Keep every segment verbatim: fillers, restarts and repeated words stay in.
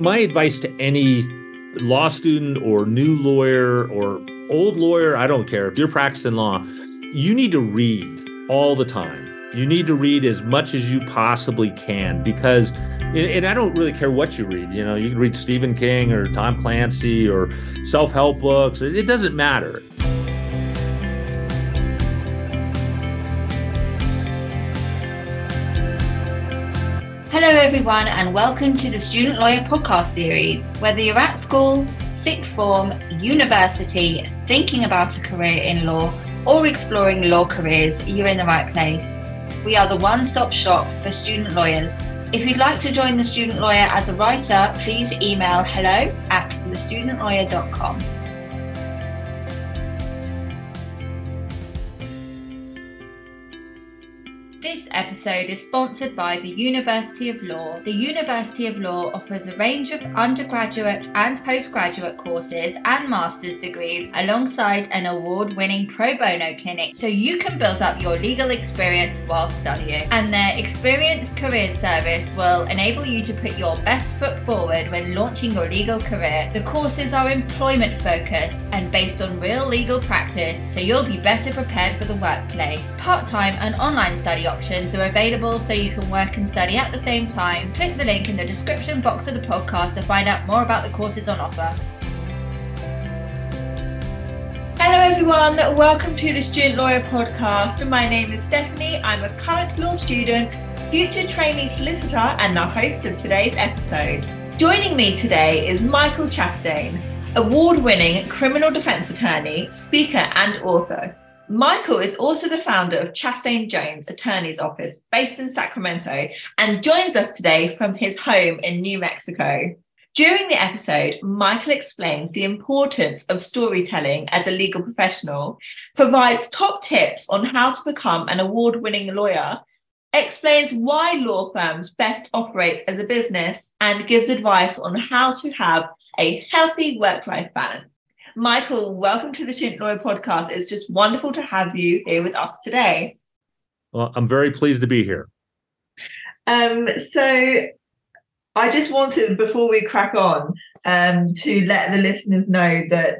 My advice to any law student or new lawyer or old lawyer, I don't care, if you're practicing law, you need to read all the time. You need to read as much as you possibly can because, and I don't really care what you read. You know, you can read Stephen King or Tom Clancy or self-help books. It doesn't matter. Hello everyone and welcome to the Student Lawyer Podcast Series. Whether you're at school, sixth form, university, thinking about a career in law or exploring law careers, you're in the right place. We are the one-stop shop for student lawyers. If you'd like to join the Student Lawyer as a writer, please email hello at the student lawyer dot com. This episode is sponsored by the University of Law. The University of Law offers a range of undergraduate and postgraduate courses and master's degrees alongside an award-winning pro bono clinic so you can build up your legal experience while studying. And their experienced career service will enable you to put your best foot forward when launching your legal career. The courses are employment focused and based on real legal practice so you'll be better prepared for the workplace. Part-time and online study options are available so you can work and study at the same time. Click the link in the description box of the podcast to find out more about the courses on offer. Hello everyone, welcome to the Student Lawyer Podcast. My name is Stephanie, I'm a current law student, future trainee solicitor and the host of today's episode. Joining me today is Michael Chastaine, award-winning criminal defense attorney, speaker and author. Michael is also the founder of Chastaine Jones Attorney's Office, based in Sacramento, and joins us today from his home in New Mexico. During the episode, Michael explains the importance of storytelling as a legal professional, provides top tips on how to become an award-winning lawyer, explains why law firms best operate as a business, and gives advice on how to have a healthy work-life balance. Michael, welcome to the Student Lawyer Podcast. It's just wonderful to have you here with us today. Well, I'm very pleased to be here. Um, so I just wanted, before we crack on, um, to let the listeners know that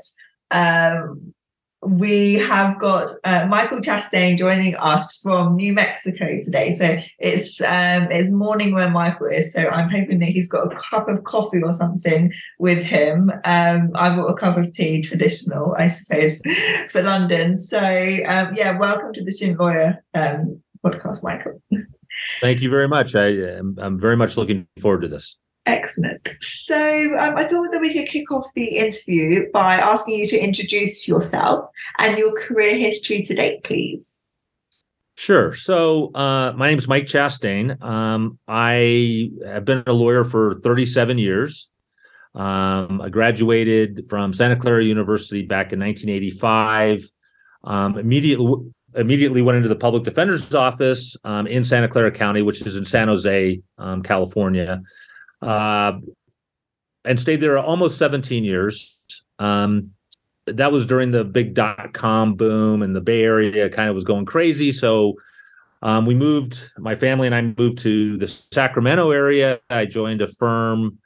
um, we have got uh, Michael Chastaine joining us from New Mexico today. So it's um, it's morning where Michael is. So I'm hoping that he's got a cup of coffee or something with him. Um, I bought a cup of tea, traditional, I suppose, for London. So um, yeah, welcome to the Student Lawyer um, Podcast, Michael. Thank you very much. I am, I'm very much looking forward to this. Excellent. So um, I thought that we could kick off the interview by asking you to introduce yourself and your career history to date, please. Sure. So uh, my name is Mike Chastaine. Um, I have been a lawyer for thirty-seven years. Um, I graduated from Santa Clara University back in nineteen eighty-five. Um, immediately, immediately went into the public defender's office um, in Santa Clara County, which is in San Jose, um, California. Uh, and stayed there almost seventeen years. Um, that was during the big dot-com boom and the Bay Area kind of was going crazy. So um, we moved, my family and I moved to the Sacramento area. I joined a firm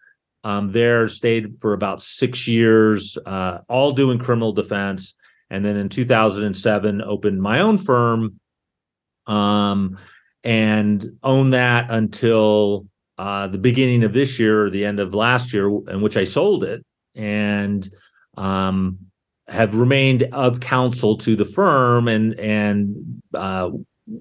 um, there, stayed for about six years, uh, all doing criminal defense. And then in two thousand seven, opened my own firm um, and owned that until... Uh, the beginning of this year, or the end of last year, in which I sold it, and um, have remained of counsel to the firm, and and uh,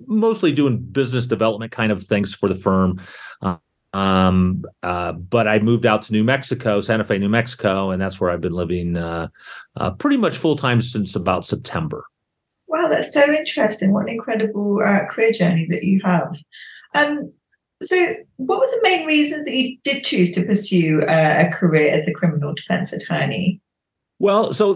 mostly doing business development kind of things for the firm. Uh, um, uh, but I moved out to New Mexico, Santa Fe, New Mexico, and that's where I've been living uh, uh, pretty much full time since about September. Wow, that's so interesting! What an incredible uh, career journey that you have. Um, So what were the main reasons that you did choose to pursue a career as a criminal defense attorney? Well, so,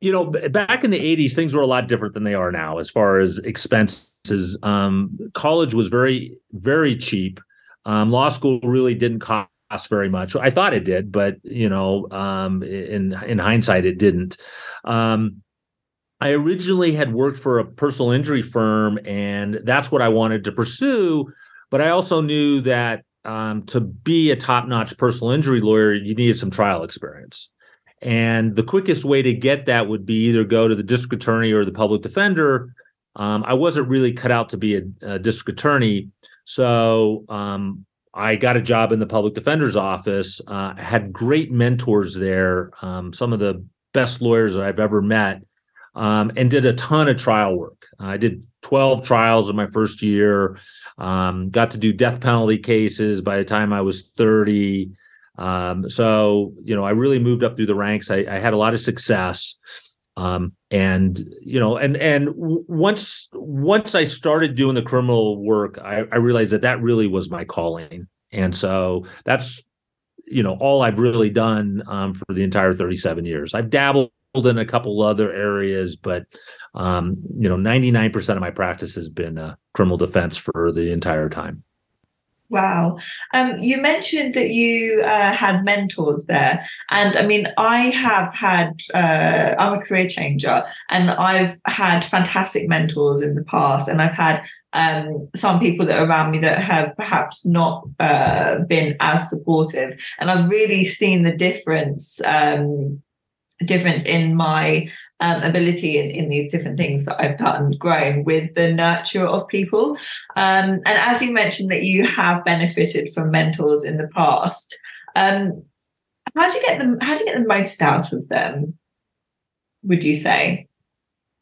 you know, back in the eighties, things were a lot different than they are now as far as expenses. Um, college was very, very cheap. Um, law school really didn't cost very much. I thought it did, but, you know, um, in, in hindsight, it didn't. Um I originally had worked for a personal injury firm, and that's what I wanted to pursue. But I also knew that um, to be a top-notch personal injury lawyer, you needed some trial experience. And the quickest way to get that would be either go to the district attorney or the public defender. Um, I wasn't really cut out to be a, a district attorney. So um, I got a job in the public defender's office. Uh, I had great mentors there, um, some of the best lawyers that I've ever met, um, and did a ton of trial work. I did twelve trials in my first year, um, got to do death penalty cases by the time I was thirty. Um, so, you know, I really moved up through the ranks. I, I had a lot of success. Um, and, you know, and, and once, once I started doing the criminal work, I, I realized that that really was my calling. And so that's, you know, all I've really done, um, for the entire thirty-seven years. I've dabbled in a couple other areas, but, um, you know, ninety-nine percent of my practice has been uh, criminal defense for the entire time. Wow. Um, you mentioned that you uh, had mentors there. And I mean, I have had, uh, I'm a career changer, and I've had fantastic mentors in the past. And I've had um, some people that are around me that have perhaps not uh, been as supportive. And I've really seen the difference, um, difference in my Um, ability in, in these different things that I've done and grown with the nurture of people. Um, and as you mentioned that you have benefited from mentors in the past, um, how do you get them? How do you get the most out of them, would you say?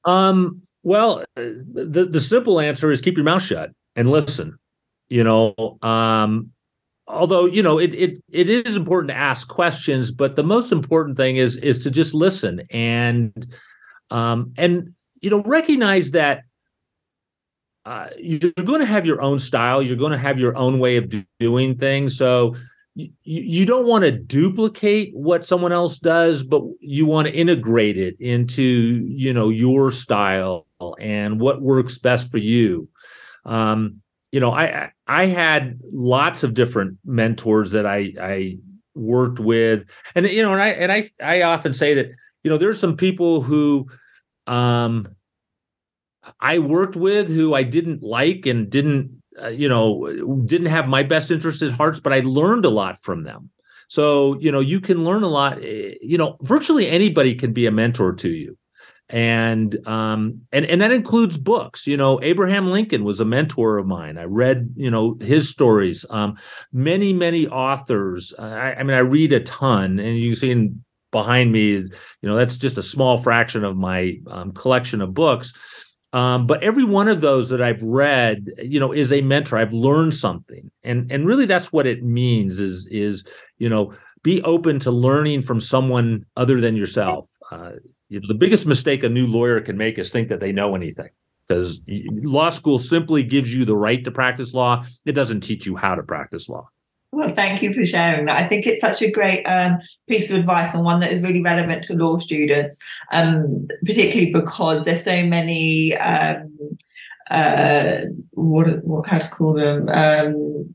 Um, well, the, the simple answer is keep your mouth shut and listen, you know, um, although, you know, it it it is important to ask questions, but the most important thing is is to just listen and um, and you know recognize that uh, you're going to have your own style, you're going to have your own way of do- doing things. So you, you don't want to duplicate what someone else does, but you want to integrate it into you know your style and what works best for you. Um, you know, I. I had lots of different mentors that I, I worked with, and you know, and I and I I often say that you know there's some people who um, I worked with who I didn't like and didn't uh, you know didn't have my best interests at heart, but I learned a lot from them. So you know, you can learn a lot. You know, virtually anybody can be a mentor to you. And, um, and, and that includes books. You know, Abraham Lincoln was a mentor of mine. I read, you know, his stories, um, many, many authors. I, I mean, I read a ton, and you see in behind me, you know, that's just a small fraction of my um, collection of books. Um, but every one of those that I've read, you know, is a mentor. I've learned something. And, and really that's what it means is, is, you know, be open to learning from someone other than yourself. Uh, You know, the biggest mistake a new lawyer can make is think that they know anything, because law school simply gives you the right to practice law. It doesn't teach you how to practice law. Well, thank you for sharing that. I think it's such a great um, piece of advice, and one that is really relevant to law students, um, particularly because there's so many, um, uh, what, what how to call them, um,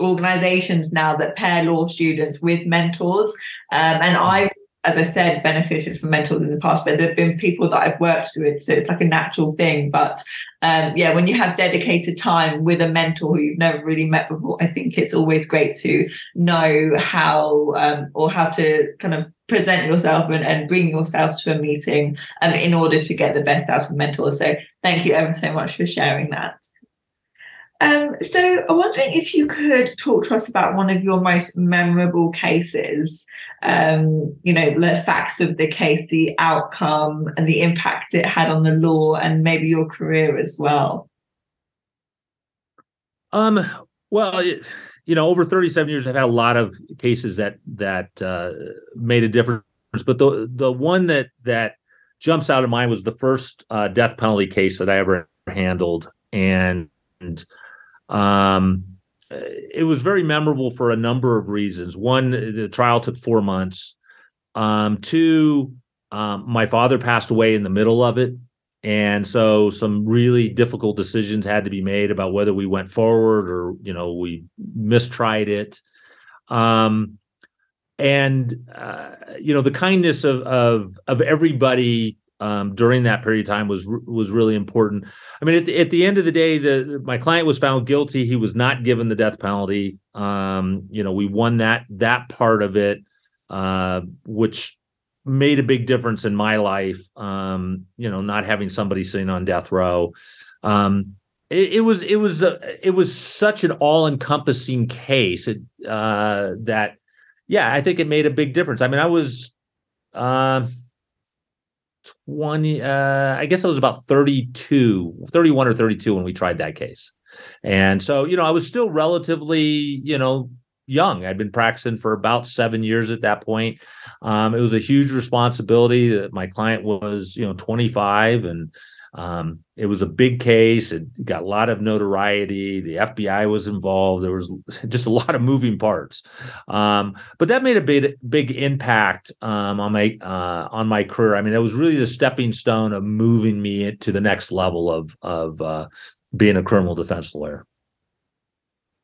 organizations now that pair law students with mentors. Um, and I as I said, benefited from mentors in the past, but there have been people that I've worked with, so it's like a natural thing. But um, yeah, when you have dedicated time with a mentor who you've never really met before, I think it's always great to know how um, or how to kind of present yourself and, and bring yourself to a meeting um, in order to get the best out of mentors. So thank you ever so much for sharing that. Um, so I'm wondering if you could talk to us about one of your most memorable cases, um, you know, the facts of the case, the outcome and the impact it had on the law, and maybe your career as well. Um, well, it, you know, over thirty-seven years, I've had a lot of cases that that uh, made a difference. But the the one that that jumps out of mind was the first uh, death penalty case that I ever handled. And And um, it was very memorable for a number of reasons. One, the trial took four months. Um, two, um, my father passed away in the middle of it. And so some really difficult decisions had to be made about whether we went forward or, you know, we mistried it. Um, and, uh, you know, the kindness of, of, of everybody um, during that period of time was was really important. I mean, at the, at the end of the day, the my client was found guilty. He was not given the death penalty. Um, you know, we won that that part of it, uh, which made a big difference in my life. Um, you know, not having somebody sitting on death row. Um, it, it was it was a, it was such an all-encompassing case it, uh, that. Yeah, I think it made a big difference. I mean, I was uh, twenty, uh, I guess I was about thirty-two, thirty-one or thirty-two when we tried that case. And so, you know, I was still relatively, you know, young. I'd been practicing for about seven years at that point. Um, it was a huge responsibility that my client was, you know, twenty-five, and um, it was a big case. It got a lot of notoriety. The F B I was involved. There was just a lot of moving parts. Um, but that made a big, big impact, um, on my, uh, on my career. I mean, it was really the stepping stone of moving me to the next level of, of, uh, being a criminal defense lawyer.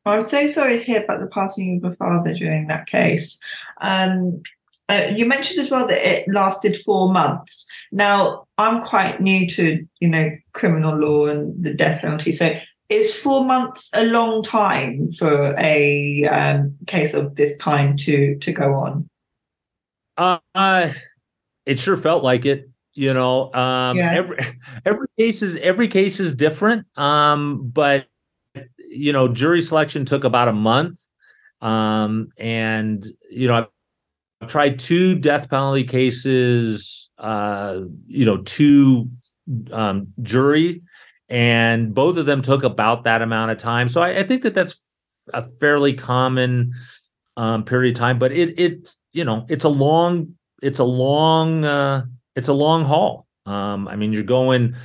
Well, I'm so sorry to hear about the passing of your father during that case. Um, Uh, you mentioned as well that it lasted four months. Now, I'm quite new to, you know, criminal law and the death penalty. So is four months a long time for a um, case of this time to to go on? Uh, uh, it sure felt like it. You know, um, yeah. every every case is every case is different. Um, but you know, jury selection took about a month, um, and you know. I've I've tried two death penalty cases, uh, you know, two um, jury, and both of them took about that amount of time. So I, I think that that's a fairly common um, period of time. But it, it, you know, it's a long, it's a long, uh, it's a long haul. Um, I mean, you're going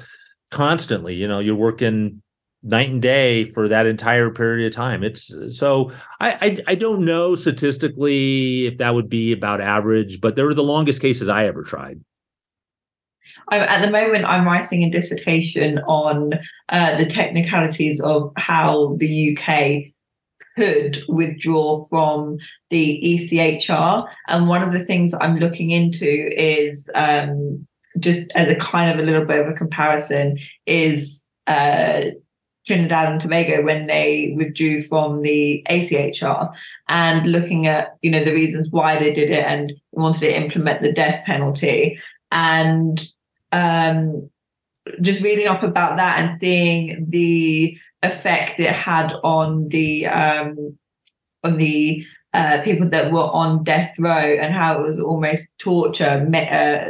constantly. You know, you're working night and day for that entire period of time. It's so I, I I don't know statistically if that would be about average, but they were the longest cases I ever tried. I'm, at the moment, I'm writing a dissertation on uh, the technicalities of how the U K could withdraw from the E C H R, and one of the things that I'm looking into is um, just as a kind of a little bit of a comparison is. Uh, Trinidad and Tobago when they withdrew from the A C H R, and looking at, you know, the reasons why they did it and wanted to implement the death penalty, and um, just reading up about that and seeing the effect it had on the um, on the uh, people that were on death row, and how it was almost torture uh,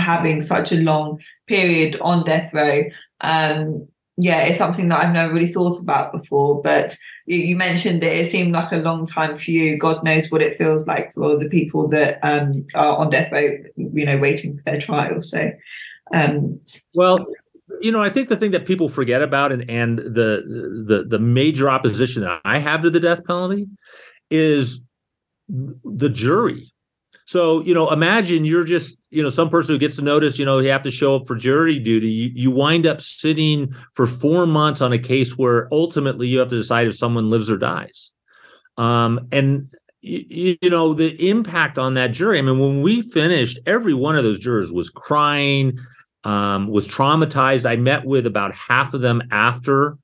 having such a long period on death row. Um, Yeah, it's something that I've never really thought about before, but you, you mentioned it. It seemed like a long time for you. God knows what it feels like for all the people that um, are on death row, you know, waiting for their trial. So, um, well, you know, I think the thing that people forget about, and and the the the major opposition that I have to the death penalty is the jury. So, you know, imagine you're just, you know, some person who gets the notice, you know, you have to show up for jury duty. You, you wind up sitting for four months on a case where ultimately you have to decide if someone lives or dies. Um, and, you, you know, the impact on that jury. I mean, when we finished, every one of those jurors was crying, um, was traumatized. I met with about half of them after,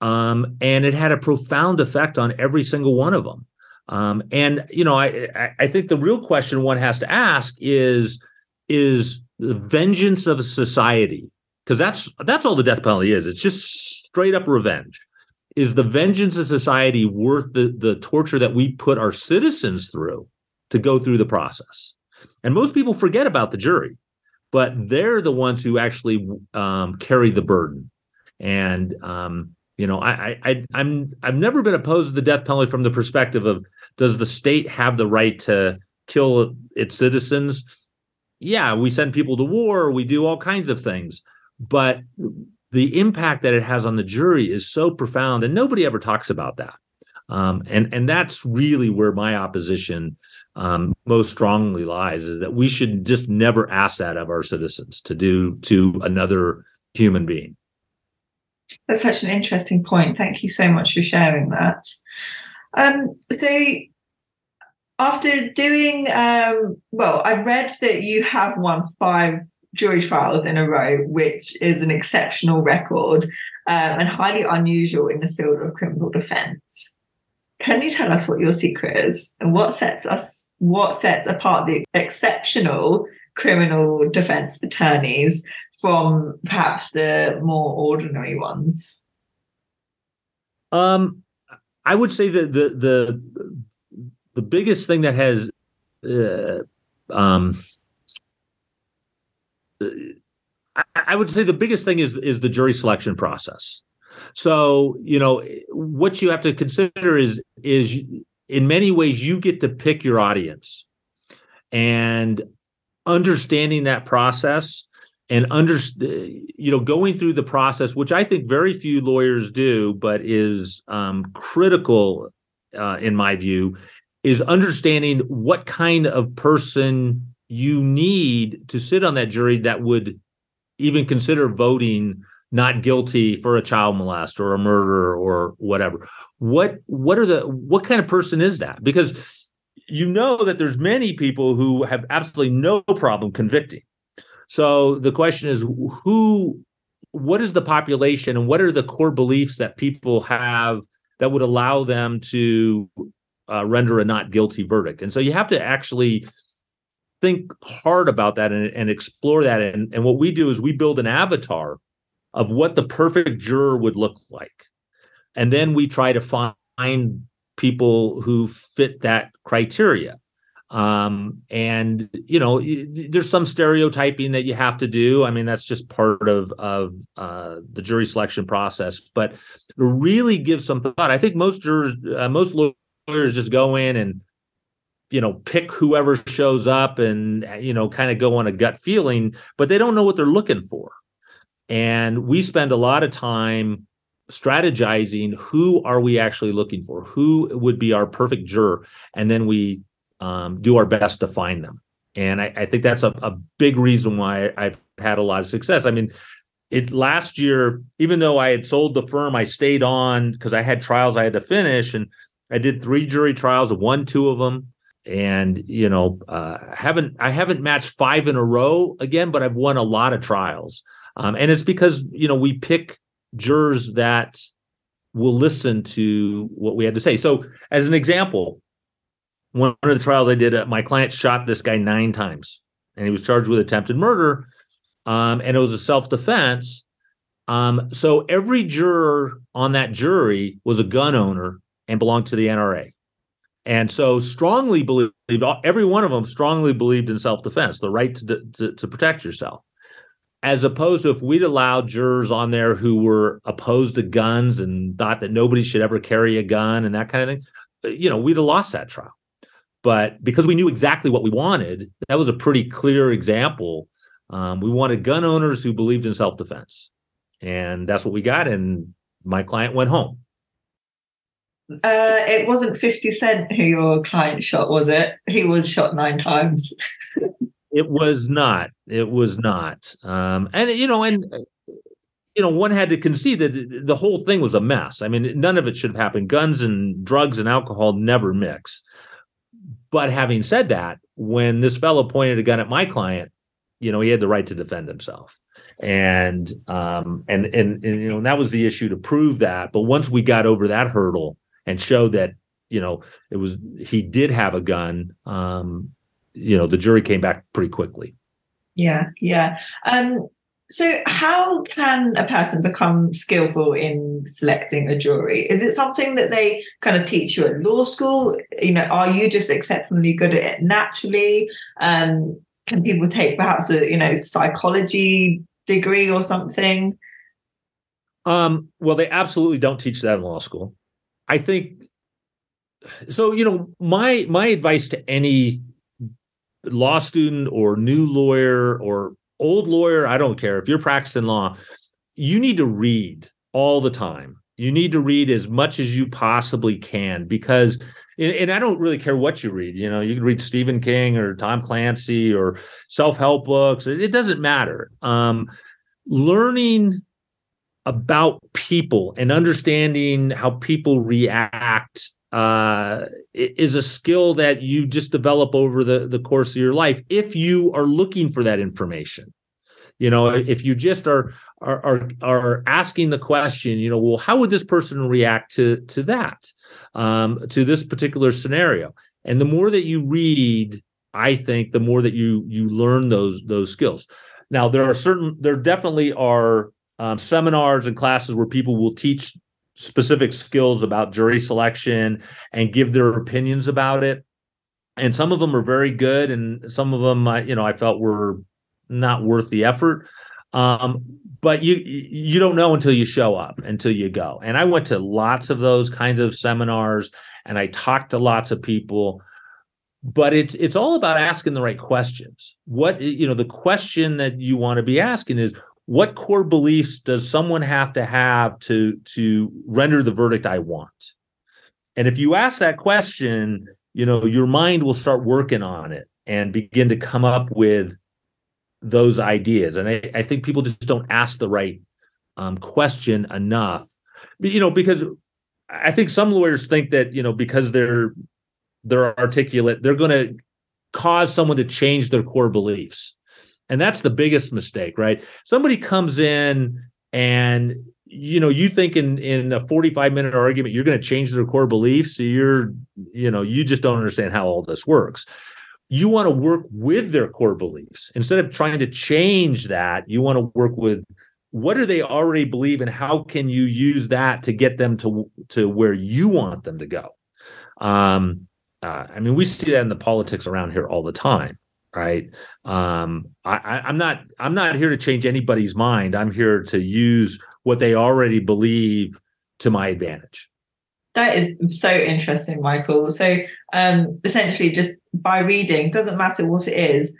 um, and it had a profound effect on every single one of them. Um, and, you know, I, I think the real question one has to ask is, is the vengeance of society, because that's that's all the death penalty is. It's just straight up revenge. Is the vengeance of society worth the, the torture that we put our citizens through to go through the process? And most people forget about the jury, but they're the ones who actually um, carry the burden. And, um, you know, I, I, I'm, I've never been opposed to the death penalty from the perspective of, does the state have the right to kill its citizens? Yeah, we send people to war, we do all kinds of things, but the impact that it has on the jury is so profound, and nobody ever talks about that. Um, and, and that's really where my opposition um, most strongly lies, is that we should just never ask that of our citizens to do to another human being. That's such an interesting point. Thank you so much for sharing that. Um, so after doing, um, well, I've read that you have won five jury trials in a row, which is an exceptional record um, and highly unusual in the field of criminal defense. Can you tell us what your secret is and what sets us, what sets apart the exceptional criminal defense attorneys from perhaps the more ordinary ones? Um, I would say that the the the biggest thing that has uh, um, I, I would say the biggest thing is is the jury selection process. So, you know, what you have to consider is is in many ways you get to pick your audience, and understanding that process and under, you know, going through the process, which I think very few lawyers do, but is um, critical uh, in my view, is understanding what kind of person you need to sit on that jury that would even consider voting not guilty for a child molester or a murderer or whatever. What what are the what kind of person is that? Because you know that there's many people who have absolutely no problem convicting. So the question is, who, what is the population and what are the core beliefs that people have that would allow them to uh, render a not guilty verdict? And so you have to actually think hard about that and, and explore that. And, and what we do is we build an avatar of what the perfect juror would look like. And then we try to find people who fit that criteria. Um, and, you know, there's some stereotyping that you have to do. I mean, that's just part of, of uh, the jury selection process. But to really give some thought, I think most jurors, uh, most lawyers just go in and, you know, pick whoever shows up and, you know, kind of go on a gut feeling, but they don't know what they're looking for. And we spend a lot of time strategizing who are we actually looking for, who would be our perfect juror, and then we um, do our best to find them. And I, I think that's a, a big reason why I've had a lot of success. I mean, it last year, even though I had sold the firm, I stayed on because I had trials I had to finish, and I did three jury trials, won two of them, and you know, uh, haven't I haven't matched five in a row again, but I've won a lot of trials, um, and it's because you know we pick jurors that will listen to what we had to say. So as an example, one of the trials I did, uh, my client shot this guy nine times and he was charged with attempted murder. Um, and it was a self-defense. Um, so every juror on that jury was a gun owner and belonged to the N R A. And so strongly believed, every one of them strongly believed in self-defense, the right to, to, to protect yourself. As opposed to if we'd allowed jurors on there who were opposed to guns and thought that nobody should ever carry a gun and that kind of thing, you know, we'd have lost that trial. But because we knew exactly what we wanted, that was a pretty clear example. Um, we wanted gun owners who believed in self-defense. And that's what we got. And my client went home. Uh, it wasn't fifty Cent who your client shot, was it? He was shot nine times. It was not. It was not. Um, and, you know, and, you know, one had to concede that the whole thing was a mess. I mean, none of it should have happened. Guns and drugs and alcohol never mix. But having said that, when this fellow pointed a gun at my client, you know, he had the right to defend himself. And, um, and, and, and you know, and that was the issue to prove that. But once we got over that hurdle and showed that, you know, it was, he did have a gun, um, you know, the jury came back pretty quickly. Yeah, yeah. Um, so how can a person become skillful in selecting a jury? Is it something that they kind of teach you at law school? You know, are you just exceptionally good at it naturally? Um, can people take perhaps a, you know, psychology degree or something? Um, well, they absolutely don't teach that in law school. I think, so, you know, my my advice to any law student or new lawyer or old lawyer, I don't care. If you're practicing law, you need to read all the time. You need to read as much as you possibly can because, and I don't really care what you read. You know, you can read Stephen King or Tom Clancy or self-help books. It doesn't matter. Um, learning about people and understanding how people react Uh, is a skill that you just develop over the, the course of your life if you are looking for that information. You know, if you just are are are, are asking the question, you know, well, how would this person react to to that, um, to this particular scenario? And the more that you read, I think the more that you you learn those those skills. Now, there are certain there definitely are um, seminars and classes where people will teach specific skills about jury selection and give their opinions about it. And some of them are very good, and some of them, I, you know, I felt were not worth the effort. Um, but you you don't know until you show up, until you go. And I went to lots of those kinds of seminars, and I talked to lots of people. But it's it's all about asking the right questions. What you know, the question that you want to be asking is, what core beliefs does someone have to have to to render the verdict I want? And if you ask that question, you know, your mind will start working on it and begin to come up with those ideas. And I, I think people just don't ask the right um, question enough, but, you know, because I think some lawyers think that, you know, because they're they're articulate, they're going to cause someone to change their core beliefs. And that's the biggest mistake, right? Somebody comes in and, you know, you think in, in a forty-five minute argument, you're going to change their core beliefs. So you're, you know, you just don't understand how all this works. You want to work with their core beliefs. Instead of trying to change that, you want to work with what do they already believe and how can you use that to get them to, to where you want them to go? Um, uh, I mean, we see that in the politics around here all the time. Right. Um, I, I'm not I'm not here to change anybody's mind. I'm here to use what they already believe to my advantage. That is so interesting, Michael. So um, essentially, just by reading, doesn't matter what it is,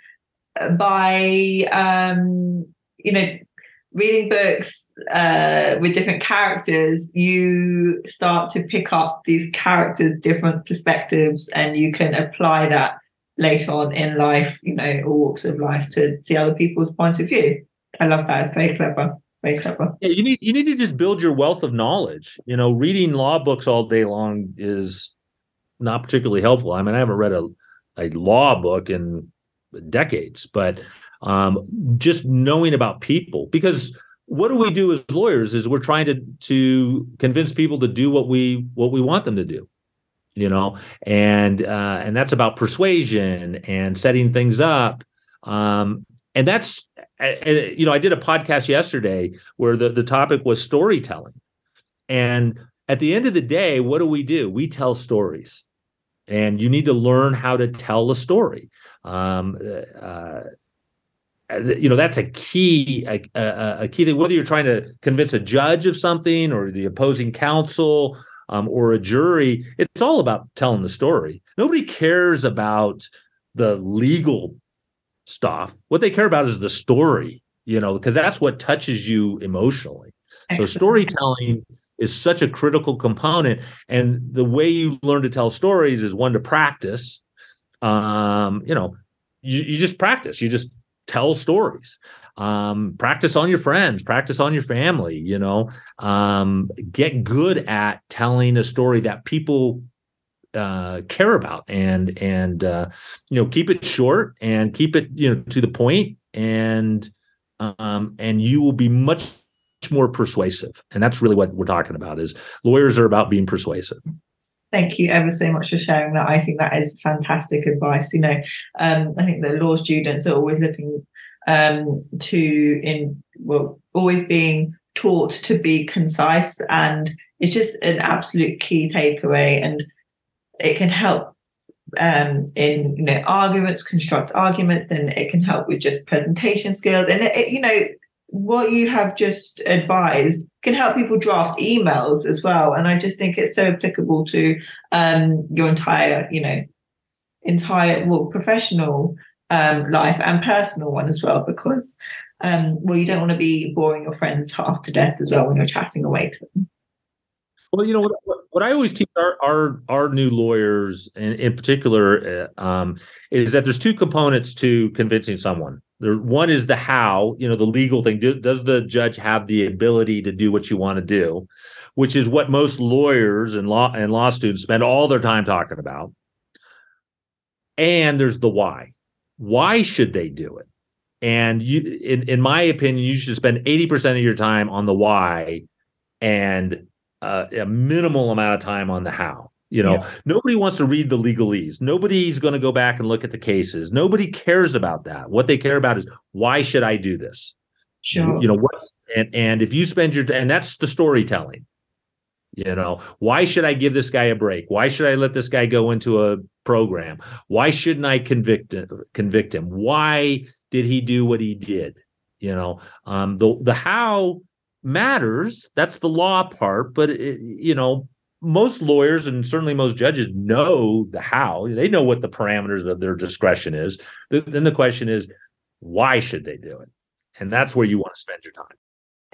by, um, you know, reading books uh, with different characters, you start to pick up these characters' different perspectives, and you can apply that later on in life, you know, all walks of life, to see other people's points of view. I love that. It's very clever. Very clever. Yeah, you need you need to just build your wealth of knowledge. You know, reading law books all day long is not particularly helpful. I mean, I haven't read a, a law book in decades, but um, just knowing about people, because what do we do as lawyers is we're trying to to convince people to do what we what we want them to do. You know, and uh, and that's about persuasion and setting things up. Um, and that's, you know, I did a podcast yesterday where the, the topic was storytelling. And at the end of the day, what do we do? We tell stories, and you need to learn how to tell a story. Um, uh, you know, that's a key, a, a, a key thing, whether you're trying to convince a judge of something or the opposing counsel, Um, or a jury, it's all about telling the story. Nobody cares about the legal stuff. What they care about is the story, you know, because that's what touches you emotionally. Excellent. So storytelling is such a critical component. And the way you learn to tell stories is one to practice. Um, you know, you, you just practice, you just tell stories. Um, practice on your friends, practice on your family, you know, um, get good at telling a story that people, uh, care about, and, and, uh, you know, keep it short and keep it, you know, to the point, and, um, and you will be much more persuasive. And that's really what we're talking about, is lawyers are about being persuasive. Thank you ever so much for sharing that. I think that is fantastic advice. You know, um, I think that law students are always looking um to in well always being taught to be concise, and it's just an absolute key takeaway, and it can help um in, you know, arguments, construct arguments, and it can help with just presentation skills, and it, it, you know, what you have just advised can help people draft emails as well. And I just think it's so applicable to um your entire you know entire well professional Um, life and personal one as well, because um, well, you don't want to be boring your friends half to death as well when you're chatting away to them. Well, you know, what, what I always teach our our, our new lawyers in, in particular uh, um, is that there's two components to convincing someone. There, one is the how, you know, the legal thing. Do, does the judge have the ability to do what you want to do, which is what most lawyers and law and law students spend all their time talking about. And there's the why. Why should they do it? And you, in, in my opinion, you should spend eighty percent of your time on the why and uh, a minimal amount of time on the how. You know, yeah. Nobody wants to read the legalese. Nobody's going to go back and look at the cases. Nobody cares about that. What they care about is, why should I do this? Sure. You know, what? And, and if you spend your, and that's the storytelling, you know, why should I give this guy a break? Why should I let this guy go into a program? Why shouldn't I convict, convict him? Why did he do what he did? You know, um, the, the how matters. That's the law part, but it, you know, most lawyers and certainly most judges know the how. They know what the parameters of their discretion is. Then the question is, why should they do it? And that's where you want to spend your time.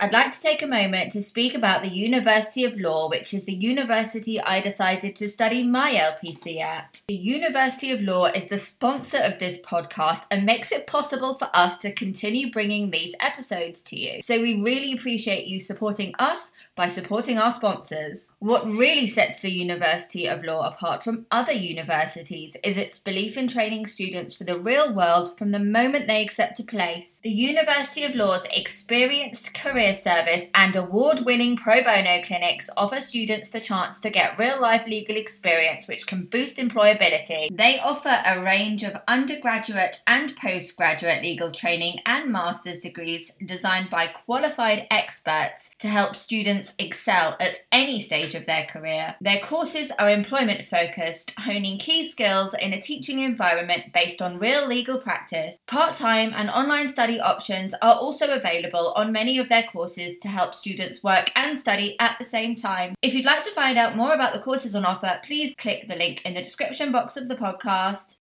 I'd like to take a moment to speak about the University of Law, which is the university I decided to study my L P C at. The University of Law is the sponsor of this podcast and makes it possible for us to continue bringing these episodes to you. So we really appreciate you supporting us by supporting our sponsors. What really sets the University of Law apart from other universities is its belief in training students for the real world from the moment they accept a place. The University of Law's experienced career service and award-winning pro bono clinics offer students the chance to get real-life legal experience, which can boost employability. They offer a range of undergraduate and postgraduate legal training and master's degrees designed by qualified experts to help students excel at any stage of their career. Their courses are employment-focused, honing key skills in a teaching environment based on real legal practice. Part-time and online study options are also available on many of their courses to help students work and study at the same time. If you'd like to find out more about the courses on offer, please click the link in the description box of the podcast.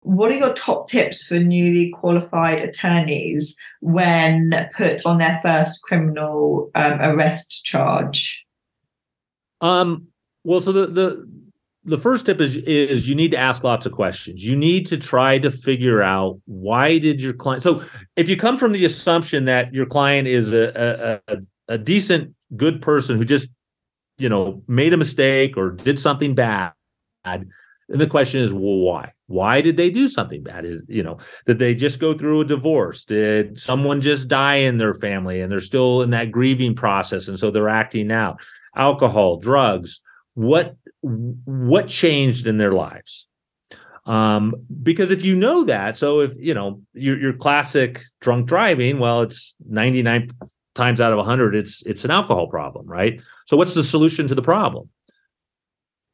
What are your top tips for newly qualified attorneys when put on their first criminal um, arrest charge? Um, well, so the, the the first tip is is you need to ask lots of questions. You need to try to figure out, why did your client... So if you come from the assumption that your client is a a, a decent, good person who just, you know, made a mistake or did something bad, and the question is, well, why? Why did they do something bad? Is, you know, did they just go through a divorce? Did someone just die in their family and they're still in that grieving process, and so they're acting out? Alcohol, drugs, what what changed in their lives? Um, because if you know that, so if, you know, your, your classic drunk driving, well, it's ninety-nine times out of one hundred, it's it's an alcohol problem, right? So what's the solution to the problem?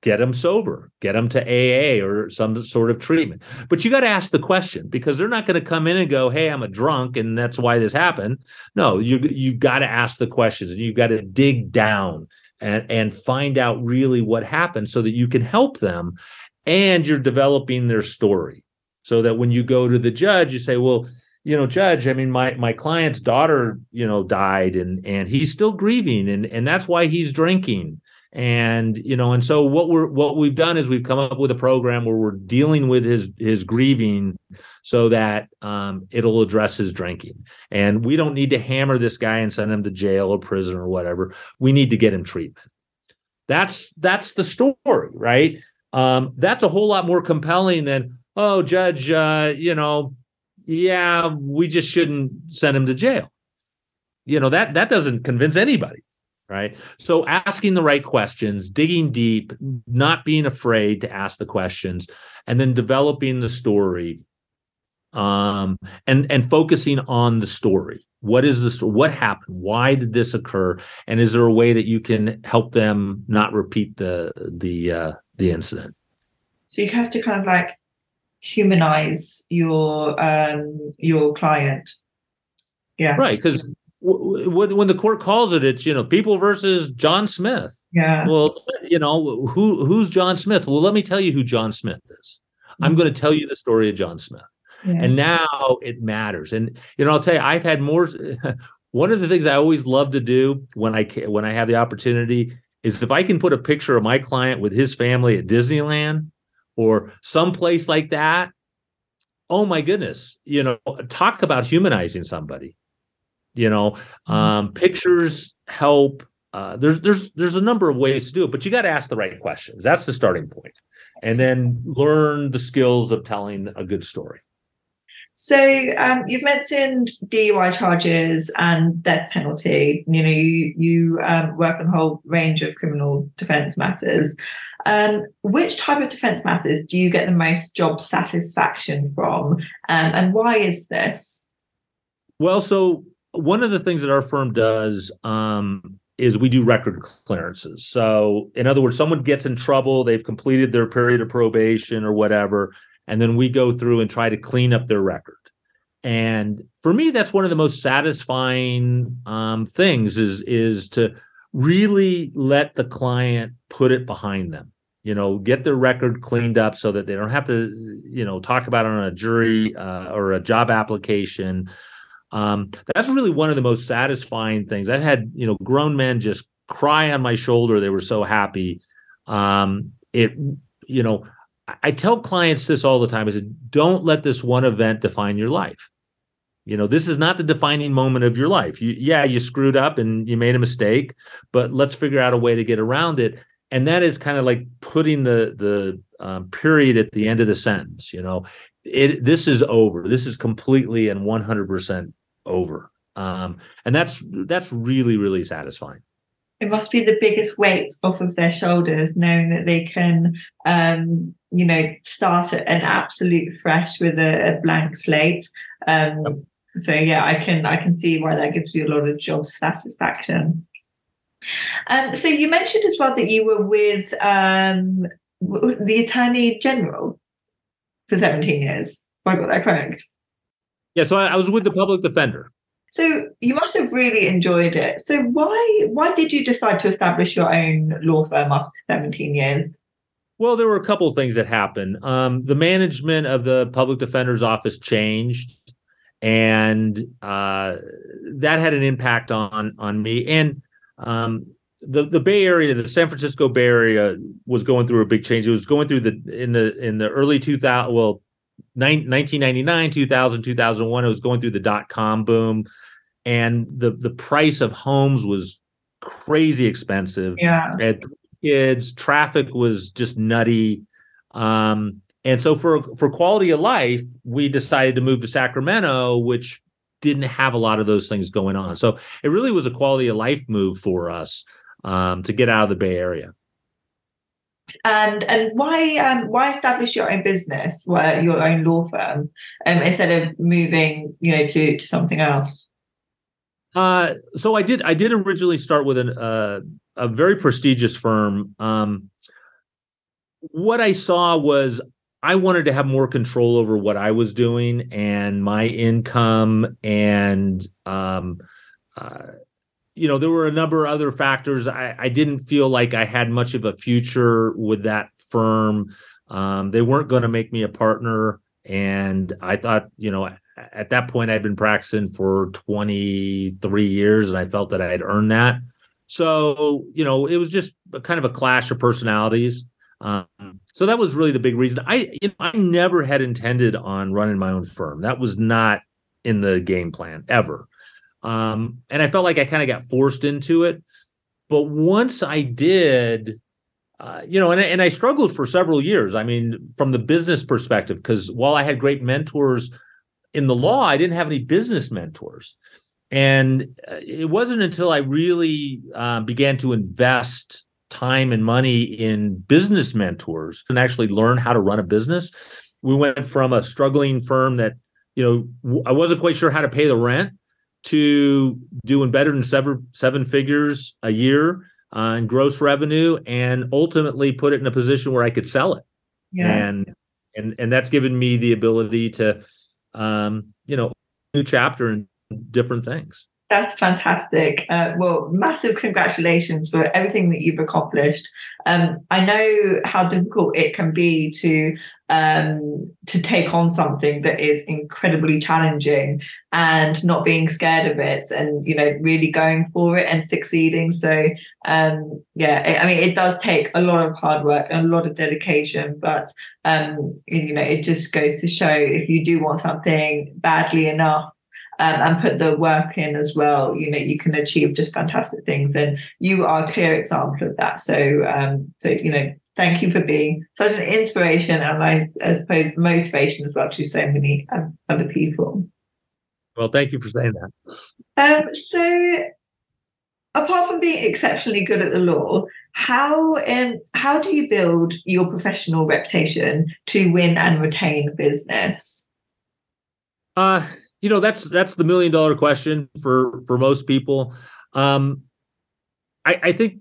Get them sober, get them to A A or some sort of treatment. But you got to ask the question, because they're not going to come in and go, hey, I'm a drunk and that's why this happened. No, you, you've got to ask the questions, and you've got to dig down and, and find out really what happened so that you can help them. And you're developing their story so that when you go to the judge, you say, well, you know, judge, I mean, my, my client's daughter, you know, died and, and he's still grieving, and, and that's why he's drinking. And, you know, and so what we're, what we've done is we've come up with a program where we're dealing with his, his grieving so that um, it'll address his drinking. And we don't need to hammer this guy and send him to jail or prison or whatever. We need to get him treatment. That's, that's the story, right? Um, that's a whole lot more compelling than, oh, judge, uh, you know, yeah, we just shouldn't send him to jail. You know, that, that doesn't convince anybody. Right. So asking the right questions, digging deep, not being afraid to ask the questions, and then developing the story, um, and, and focusing on the story. What is the story? What happened? Why did this occur? And is there a way that you can help them not repeat the, the, uh, the incident? So you have to kind of like humanize your, um, your client. Yeah. Right. 'Cause when the court calls it, it's, you know, people versus John Smith. Yeah. Well, you know, who who's John Smith? Well, let me tell you who John Smith is. Mm-hmm. I'm going to tell you the story of John Smith. Yeah. And now it matters. And, you know, I'll tell you, I've had more. One of the things I always love to do when I can, when I have the opportunity, is if I can put a picture of my client with his family at Disneyland or someplace like that. Oh, my goodness. You know, talk about humanizing somebody. You know, um, pictures help. Uh, there's there's there's a number of ways to do it, but you got to ask the right questions. That's the starting point, and then learn the skills of telling a good story. So um, you've mentioned D U I charges and death penalty. You know, you, you um, work on a whole range of criminal defence matters. Um, which type of defence matters do you get the most job satisfaction from? Um, and why is this? Well, so one of the things that our firm does um, is we do record clearances. So in other words, someone gets in trouble, they've completed their period of probation or whatever, and then we go through and try to clean up their record. And for me, that's one of the most satisfying um, things is, is to really let the client put it behind them, you know, get their record cleaned up so that they don't have to, you know, talk about it on a jury uh, or a job application. Um, that's really one of the most satisfying things. I've had, you know, grown men just cry on my shoulder. They were so happy. Um, it, you know, I tell clients this all the time. I said, don't let this one event define your life. You know, this is not the defining moment of your life. You, yeah, you screwed up and you made a mistake, but let's figure out a way to get around it. And that is kind of like putting the the um, period at the end of the sentence. You know, it this is over. This is completely and one hundred percent over. Um, and that's that's really, really satisfying. It must be the biggest weight off of their shoulders, knowing that they can, um, you know, start an absolute fresh with a, a blank slate. Um, so yeah, I can I can see why that gives you a lot of job satisfaction. Um, so you mentioned as well that you were with um, the Attorney General for seventeen years. Have I got that correct? Yeah, so I, I was with the public defender. So you must have really enjoyed it. So why why did you decide to establish your own law firm after seventeen years? Well, there were a couple of things that happened. Um, the management of the public defender's office changed, and uh, that had an impact on on me. And um, the the Bay Area, the San Francisco Bay Area, was going through a big change. It was going through the in the in the early two thousands. Well. nineteen ninety-nine, two thousand, two thousand one, it was going through the dot-com boom, and the the price of homes was crazy expensive. Yeah, I had kids, traffic was just nutty, um, and so for for quality of life, we decided to move to Sacramento, which didn't have a lot of those things going on. So it really was a quality of life move for us um, to get out of the Bay Area. And and why um, why establish your own business, your own law firm, um, instead of moving, you know, to, to something else? Uh, so I did I did originally start with an, uh, a very prestigious firm. Um, what I saw was I wanted to have more control over what I was doing and my income, and um, uh, you know, there were a number of other factors. I, I didn't feel like I had much of a future with that firm. Um, they weren't going to make me a partner. And I thought, you know, at that point, I'd been practicing for twenty-three years, and I felt that I had earned that. So, you know, it was just a kind of a clash of personalities. Um, so that was really the big reason. I, you know, I never had intended on running my own firm. That was not in the game plan ever. Um, and I felt like I kind of got forced into it. But once I did, uh, you know, and, and I struggled for several years. I mean, from the business perspective, because while I had great mentors in the law, I didn't have any business mentors. And it wasn't until I really uh, began to invest time and money in business mentors and actually learn how to run a business. We went from a struggling firm that, you know, I wasn't quite sure how to pay the rent, to doing better than seven, seven figures a year uh, in gross revenue, and ultimately put it in a position where I could sell it. Yeah. And, and, and that's given me the ability to, um, you know, new chapter in different things. That's fantastic. Uh, well, massive congratulations for everything that you've accomplished. Um, I know how difficult it can be to um, to take on something that is incredibly challenging, and not being scared of it, and, you know, really going for it and succeeding. So um, yeah, I mean, it does take a lot of hard work and a lot of dedication, but um, you know, it just goes to show if you do want something badly enough, Um, and put the work in as well, you know, you can achieve just fantastic things. And you are a clear example of that. So, um, so you know, Thank you for being such an inspiration and I, I suppose motivation as well to so many um, other people. Well, thank you for saying that. Um, so apart from being exceptionally good at the law, how um, how do you build your professional reputation to win and retain business? Uh, you know, that's that's the million dollar question for, for most people. Um, I, I think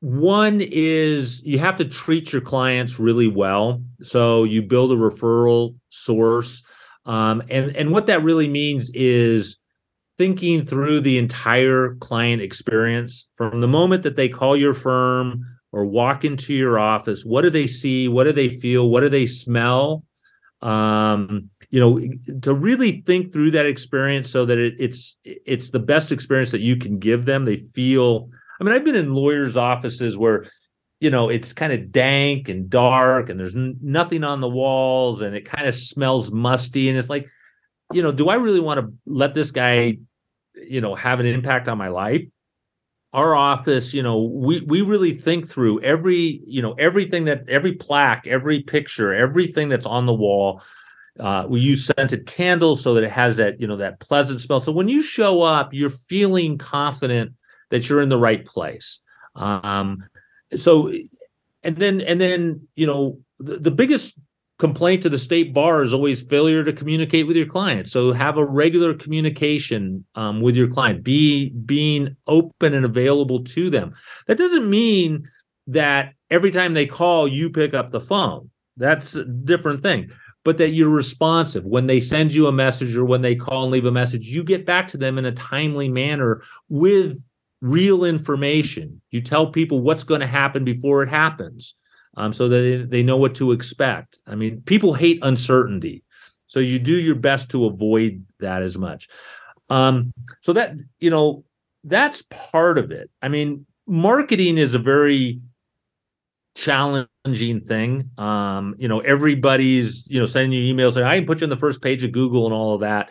one is you have to treat your clients really well. So you build a referral source. Um, and, and what that really means is thinking through the entire client experience from the moment that they call your firm or walk into your office. What do they see? What do they feel? What do they smell? Um, you know, to really think through that experience so that it, it's it's the best experience that you can give them. They feel, I mean, I've been in lawyers' offices where, you know, it's kind of dank and dark and there's n- nothing on the walls and it kind of smells musty. And it's like, you know, do I really want to let this guy, you know, have an impact on my life? Our office, you know, we we really think through every, you know, everything that every plaque, every picture, everything that's on the wall. Uh, we use scented candles so that it has that, you know, that pleasant smell. So when you show up, you're feeling confident that you're in the right place. Um, so, and then, and then, you know, the, the biggest complaint to the state bar is always failure to communicate with your client. So have a regular communication um, with your client, be being open and available to them. That doesn't mean that every time they call, you pick up the phone. That's a different thing, but that you're responsive. When they send you a message or when they call and leave a message, you get back to them in a timely manner with real information. You tell people what's going to happen before it happens, um, so that they, they know what to expect. I mean, people hate uncertainty, so you do your best to avoid that as much. Um, so that, you know, that's part of it. I mean, marketing is a very challenging thing. Um, you know, everybody's, you know, sending you emails saying, I can put you on the first page of Google and all of that,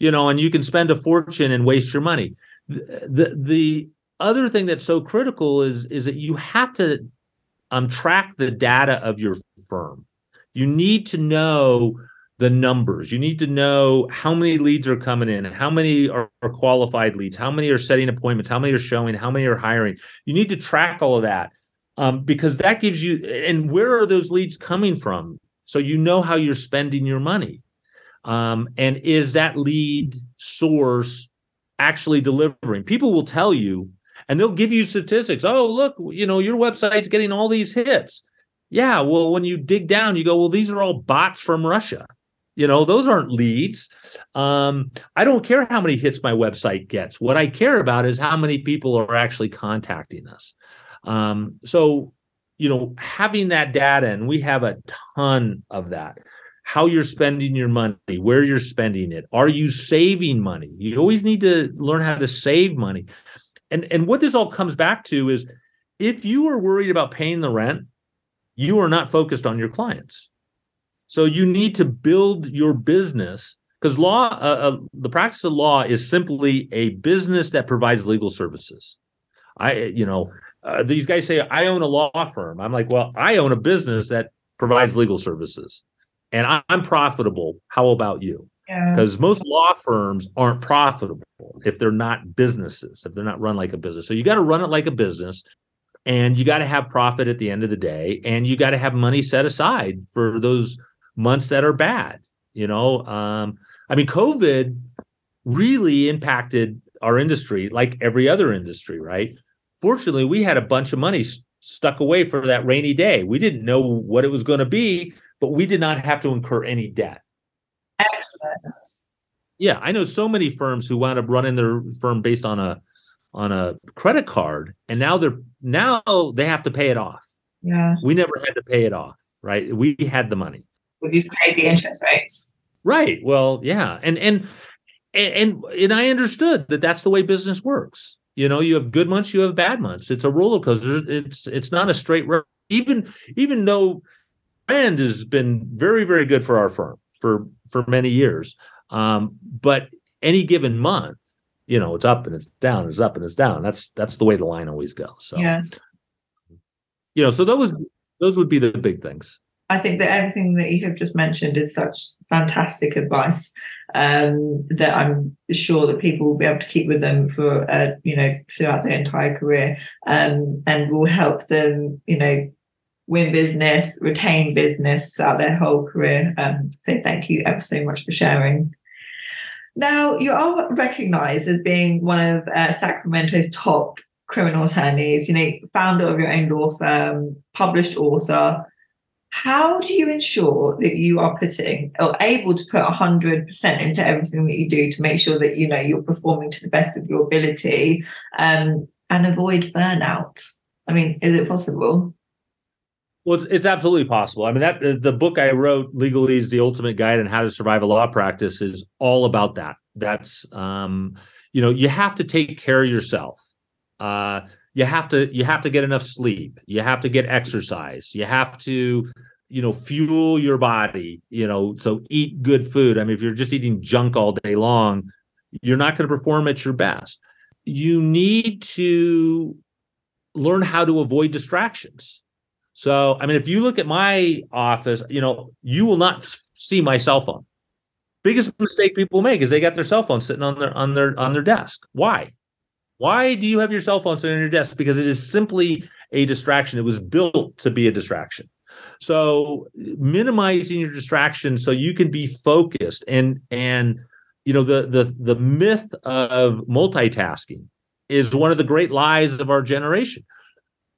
you know, and you can spend a fortune and waste your money. The the other thing that's so critical is is that you have to um, track the data of your firm. You need to know the numbers. You need to know how many leads are coming in, how many are, are qualified leads, how many are setting appointments, how many are showing, how many are hiring. You need to track all of that um, because that gives you, and where are those leads coming from? So you know how you're spending your money. Um, and is that lead source actually delivering? People will tell you, and they'll give you statistics. Oh, look, you know, your website's getting all these hits. Yeah, well, when you dig down, you go, well, these are all bots from Russia. You know, those aren't leads. Um, I don't care how many hits my website gets. What I care about is how many people are actually contacting us. Um, so, you know, having that data, and we have a ton of that. How you're spending your money, where you're spending it. Are you saving money? You always need to learn how to save money. And, and what this all comes back to is if you are worried about paying the rent, you are not focused on your clients. So you need to build your business because law, uh, uh, the practice of law is simply a business that provides legal services. I, you know, uh, these guys say, I own a law firm. I'm like, well, I own a business that provides legal services. And I'm profitable. How about you? Because yeah. most law firms aren't profitable if they're not businesses, if they're not run like a business. So you got to run it like a business, and you got to have profit at the end of the day, and you got to have money set aside for those months that are bad. You know, um, I mean, COVID really impacted our industry like every other industry, right? Fortunately, we had a bunch of money st- stuck away for that rainy day. We didn't know what it was going to be, but we did not have to incur any debt. Excellent. Yeah, I know so many firms who wound up running their firm based on a on a credit card, and now they're now they have to pay it off. Yeah, we never had to pay it off, right? We had the money. Well, you paid the interest rates, right? Well, yeah, and and and and I understood that that's the way business works. You know, you have good months, you have bad months. It's a roller coaster. It's it's not a straight road. Even even though brand has been very, very good for our firm for, for many years. Um, but any given month, you know, it's up and it's down, it's up and it's down. That's, that's the way the line always goes. So, yeah. you know, so those, Those would be the big things. I think that everything that you have just mentioned is such fantastic advice um, that I'm sure that people will be able to keep with them for, uh, you know, throughout their entire career, um, and will help them, you know, win business, retain business throughout their whole career. Um, so thank you ever so much for sharing. Now, you are recognised as being one of uh, Sacramento's top criminal attorneys, you know, founder of your own law firm, published author. How do you ensure that you are putting or able to put one hundred percent into everything that you do to make sure that, you know, you're performing to the best of your ability um, and avoid burnout? I mean, is it possible? Well, it's, it's absolutely possible. I mean, that the book I wrote, LegalEase, The Ultimate Guide on How to Survive a Law Practice, is all about that. That's, um, you know, you have to take care of yourself. Uh, you have to, you have to get enough sleep. You have to get exercise. You have to, you know, fuel your body, you know, so eat good food. I mean, if you're just eating junk all day long, you're not going to perform at your best. You need to learn how to avoid distractions. So, I mean, if you look at my office, you know, you will not see my cell phone. Biggest mistake people make is they got their cell phone sitting on their, on their, on their desk. Why? Why do you have your cell phone sitting on your desk? Because it is simply a distraction. It was built to be a distraction. So minimizing your distractions so you can be focused, and, and, you know, the, the, the myth of multitasking is one of the great lies of our generation.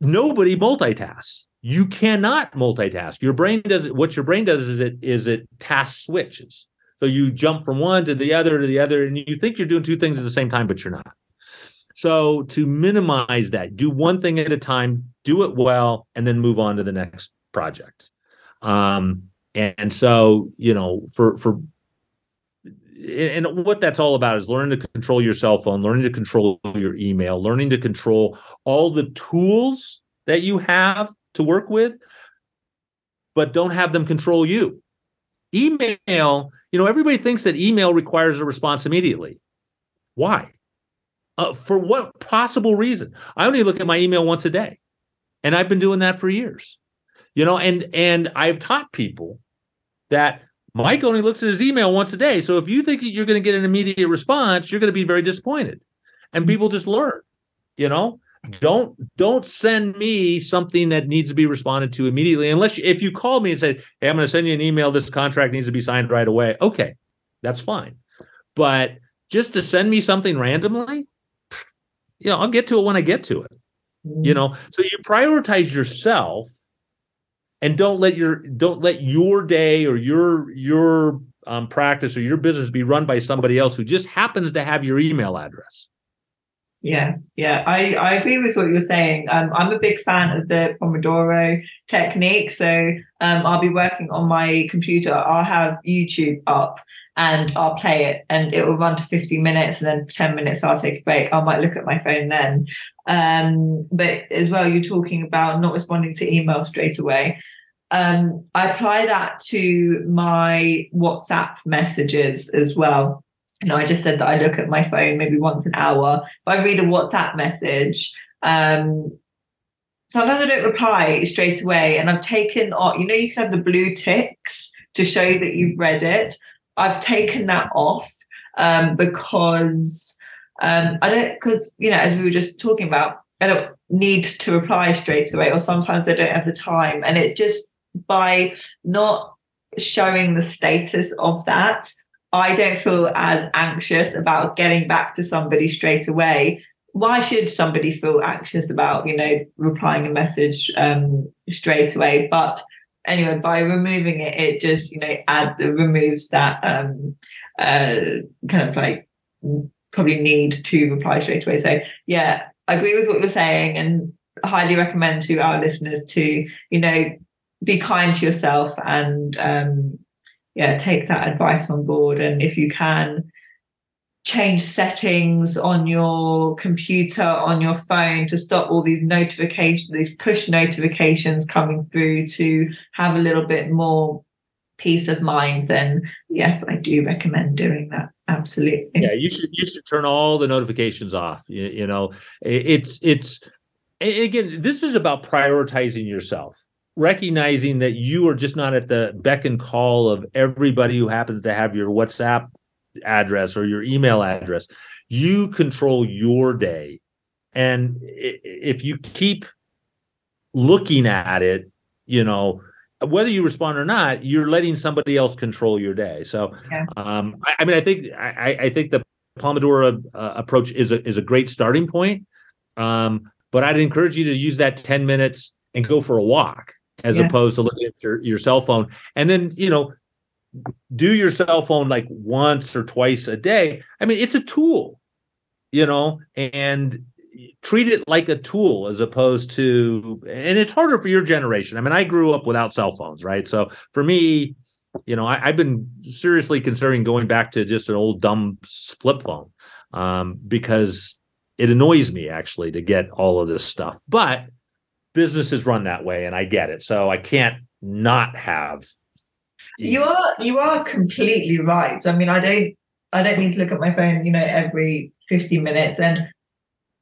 Nobody multitasks. You cannot multitask. Your brain does what your brain does is it is it task switches. So you jump from one to the other to the other, and you think you're doing two things at the same time, but you're not. So to minimize that, do one thing at a time, do it well, and then move on to the next project. Um, and, and so, you know, for for and what that's all about is learning to control your cell phone, learning to control your email, learning to control all the tools that you have to work with, but don't have them control you. Email, you know, everybody thinks that email requires a response immediately. Why? Uh, for what possible reason? I only look at my email once a day, and I've been doing that for years. You know, and and I've taught people that Mike only looks at his email once a day. So if you think that you're going to get an immediate response, you're going to be very disappointed. And people just learn, you know, don't don't send me something that needs to be responded to immediately. Unless you, if you call me and say, hey, I'm going to send you an email. This contract needs to be signed right away. Okay, that's fine. But just to send me something randomly, you know, I'll get to it when I get to it, you know. So you prioritize yourself. And don't let your don't let your day or your your um, practice or your business be run by somebody else who just happens to have your email address. Yeah, yeah, I, I agree with what you're saying. Um, I'm a big fan of the Pomodoro technique. So um, I'll be working on my computer. I'll have YouTube up and I'll play it, and it will run to fifty minutes, and then for ten minutes I'll take a break. I might look at my phone then. Um, but as well, you're talking about not responding to email straight away. Um, I apply that to my WhatsApp messages as well. You know, I just said that I look at my phone maybe once an hour. If I read a WhatsApp message, um, sometimes I don't reply straight away. And I've taken, you know, you can have the blue ticks to show that you've read it. I've taken that off um, because um, I don't, because, you know, as we were just talking about, I don't need to reply straight away, or sometimes I don't have the time. And it just, by not showing the status of that, I don't feel as anxious about getting back to somebody straight away. Why should somebody feel anxious about, you know, replying a message um, straight away? But anyway, by removing it, it just, you know, add removes that um, uh, kind of like probably need to reply straight away. So yeah, I agree with what you're saying, and highly recommend to our listeners to, you know, be kind to yourself and, um, yeah, take that advice on board. And if you can, change settings on your computer, on your phone, to stop all these notifications, these push notifications coming through, to have a little bit more peace of mind. Then yes, I do recommend doing that. Absolutely. Yeah, you should you should turn all the notifications off. You, you know, it's it's again, this is about prioritizing yourself. recognizing that you are just not at the beck and call of everybody who happens to have your WhatsApp address or your email address. You control your day. And if you keep looking at it, you know, whether you respond or not, you're letting somebody else control your day. So, yeah. um, I, I mean, I think I, I think the Pomodoro uh, approach is a is a great starting point. Um, but I'd encourage you to use that ten minutes and go for a walk as yeah. opposed to looking at your, your cell phone. And then, you know, do your cell phone like once or twice a day. I mean, it's a tool, you know, and treat it like a tool as opposed to, and it's harder for your generation. I mean, I grew up without cell phones, right? So for me, you know, I, I've been seriously considering going back to just an old dumb flip phone um, because it annoys me actually to get all of this stuff. But businesses run that way, and I get it. So I can't not have. You are you are completely right. I mean, I don't I don't need to look at my phone, you know, every fifty minutes. And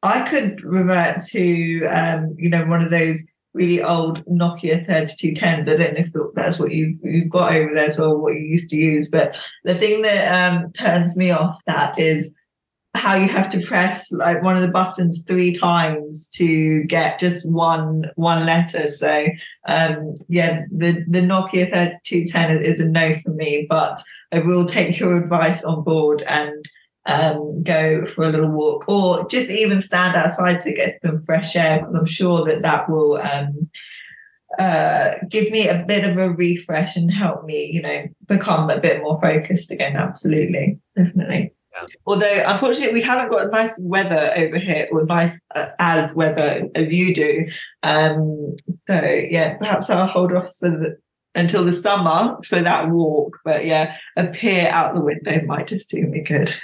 I could revert to, um, you know, one of those really old Nokia thirty-two tens. I don't know if that's what you, you've got over there as well, what you used to use. But the thing that um, turns me off that is how you have to press like one of the buttons three times to get just one one letter. So um, yeah, the, the Nokia thirty-two ten is a no for me, but I will take your advice on board and um, go for a little walk or just even stand outside to get some fresh air, because I'm sure that that will um, uh, give me a bit of a refresh and help me, you know, become a bit more focused again. Absolutely, definitely. Yeah. Although, unfortunately, we haven't got nice weather over here, or nice uh, as weather as you do. Um, so, yeah, perhaps I'll hold off for the, until the summer for that walk. But, yeah, a peer out the window might just do me good.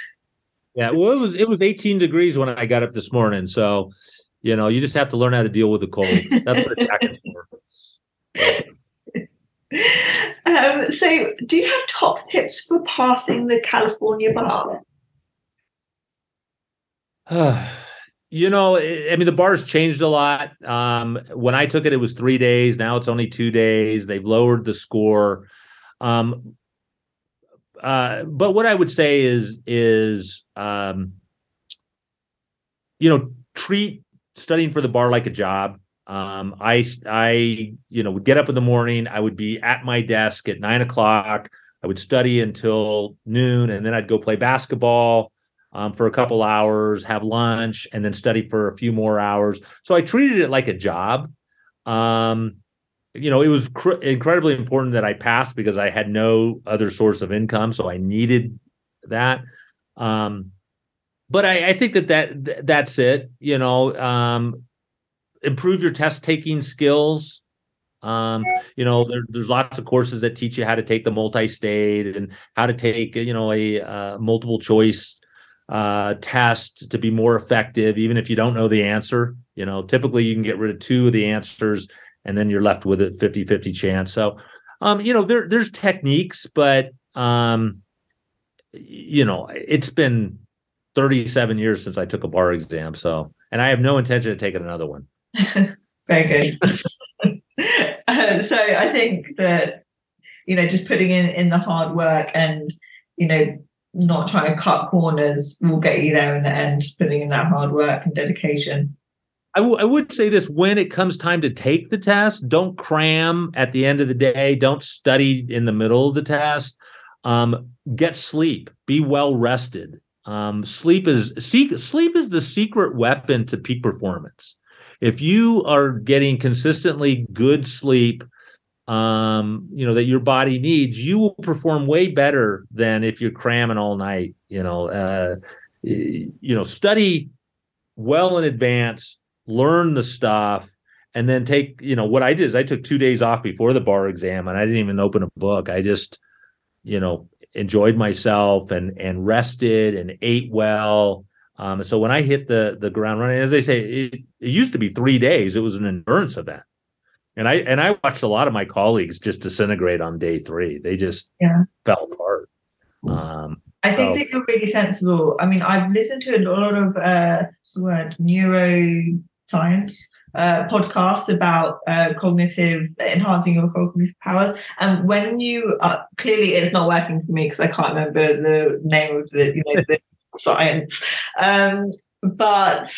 Yeah, well, it was it was eighteen degrees when I got up this morning. So, you know, you just have to learn how to deal with the cold. That's what a jacket's for. Um, so, do you have top tips for passing the California bar? You know, I mean, the bar's changed a lot. Um, when I took it, it was three days. Now it's only two days. They've lowered the score. Um, uh, but what I would say is, is um, you know, treat studying for the bar like a job. Um, I, I, you know, would get up in the morning. I would be at my desk at nine o'clock. I would study until noon, and then I'd go play basketball Um, for a couple hours, have lunch, and then study for a few more hours. So I treated it like a job. Um, you know, it was cr- incredibly important that I passed because I had no other source of income, so I needed that. Um, but I, I think that, that th- that's it. You know, um, improve your test taking skills. Um, you know, there, there's lots of courses that teach you how to take the multi-state and how to take, you know, a uh, multiple choice Uh, test to be more effective, even if you don't know the answer. You know, typically you can get rid of two of the answers and then you're left with a fifty-fifty chance. So, um, you know, there, there's techniques, but, um, you know, it's been thirty-seven years since I took a bar exam. So, and I have no intention of taking another one. Very good. uh, so I think that, you know, just putting in, in the hard work and, you know, not trying to cut corners will get you there in the end, putting in that hard work and dedication. I, w- I would say this, when it comes time to take the test, don't cram at the end of the day. Don't study in the middle of the test. Um, get sleep. Be well rested. Um, sleep is seek, sleep is the secret weapon to peak performance. If you are getting consistently good sleep, Um, you know, that your body needs, you will perform way better than if you're cramming all night. You know, uh, you know, study well in advance, learn the stuff, and then take, you know, what I did is I took two days off before the bar exam and I didn't even open a book. I just, you know, enjoyed myself and, and rested and ate well. Um, so when I hit the, the ground running, as I say, it, it used to be three days. It was an endurance event. And I and I watched a lot of my colleagues just disintegrate on day three. They just yeah. fell apart. Um, I think so. That you're really sensible. I mean, I've listened to a lot of uh, what's the word, neuroscience uh, podcasts about uh, cognitive, enhancing your cognitive powers. And when you are, clearly it's not working for me because I can't remember the name of the, you know, the science. Um, but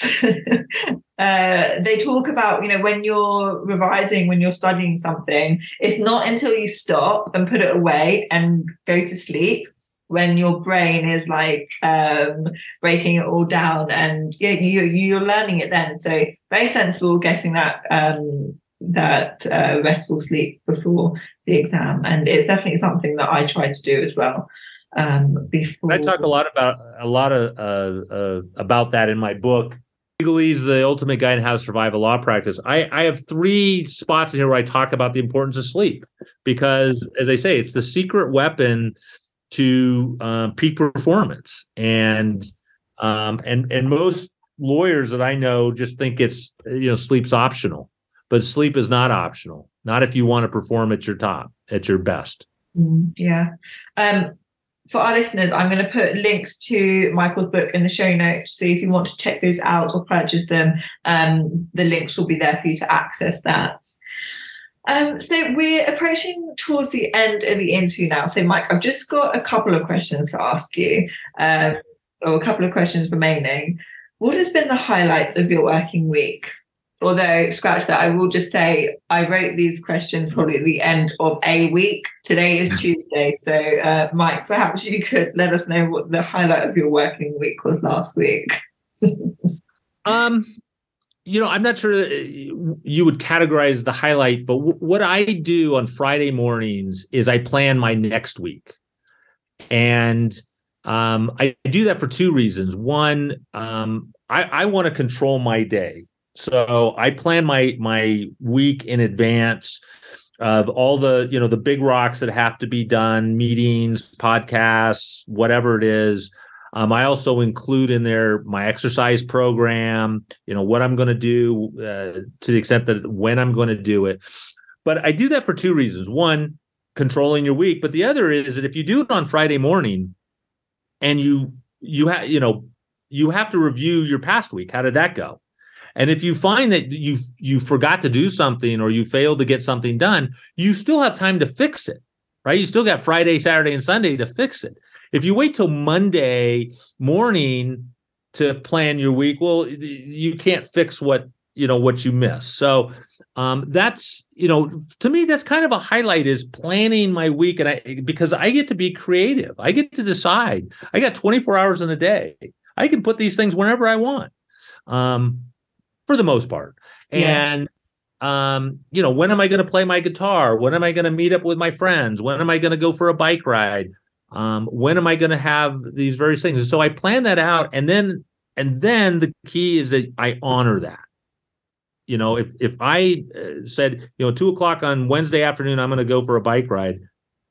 uh, they talk about, you know, when you're revising, when you're studying something, it's not until you stop and put it away and go to sleep when your brain is like um, breaking it all down, and yeah, you, you're learning it then. So very sensible getting that um, that uh, restful sleep before the exam, and it's definitely something that I try to do as well. Um, before I talk a lot about a lot of uh, uh, about that in my book, LegalEase: The Ultimate Guide in How to Survive a Law Practice. I, I have three spots in here where I talk about the importance of sleep because, as I say, it's the secret weapon to uh, peak performance, and um, and and most lawyers that I know just think it's, you know, sleep's optional, but sleep is not optional. Not if you want to perform at your top, at your best. Yeah. Um, for our listeners, I'm going to put links to Michael's book in the show notes. So if you want to check those out or purchase them, um, the links will be there for you to access that. Um, so we're approaching towards the end of the interview now. So, Mike, I've just got a couple of questions to ask you, um, or a couple of questions remaining. What has been the highlight of your working week? Although, scratch that, I will just say I wrote these questions probably at the end of a week. Today is Tuesday. So, uh, Mike, perhaps you could let us know what the highlight of your working week was last week. um. You know, I'm not sure you would categorize the highlight, but w- what I do on Friday mornings is I plan my next week. And um, I do that for two reasons. One, um, I, I want to control my day. So I plan my my week in advance of all the, you know, the big rocks that have to be done, meetings, podcasts, whatever it is. Um, I also include in there my exercise program, you know, what I'm going to do uh, to the extent that when I'm going to do it. But I do that for two reasons. One, controlling your week. But the other is that if you do it on Friday morning and you you have, you know, you have to review your past week. How did that go? And if you find that you you forgot to do something or you failed to get something done, you still have time to fix it, right? You still got Friday, Saturday, and Sunday to fix it. If you wait till Monday morning to plan your week, well, you can't fix what, you know, what you miss. So um, that's, you know, to me, that's kind of a highlight is planning my week. And I, because I get to be creative, I get to decide. I got twenty-four hours in a day. I can put these things whenever I want, um, for the most part. Yeah. And Um, you know, when am I going to play my guitar? When am I going to meet up with my friends? When am I going to go for a bike ride? Um, when am I going to have these various things? And so I plan that out. And then, and then the key is that I honor that. You know, if, if I uh, said, you know, two o'clock on Wednesday afternoon, I'm going to go for a bike ride.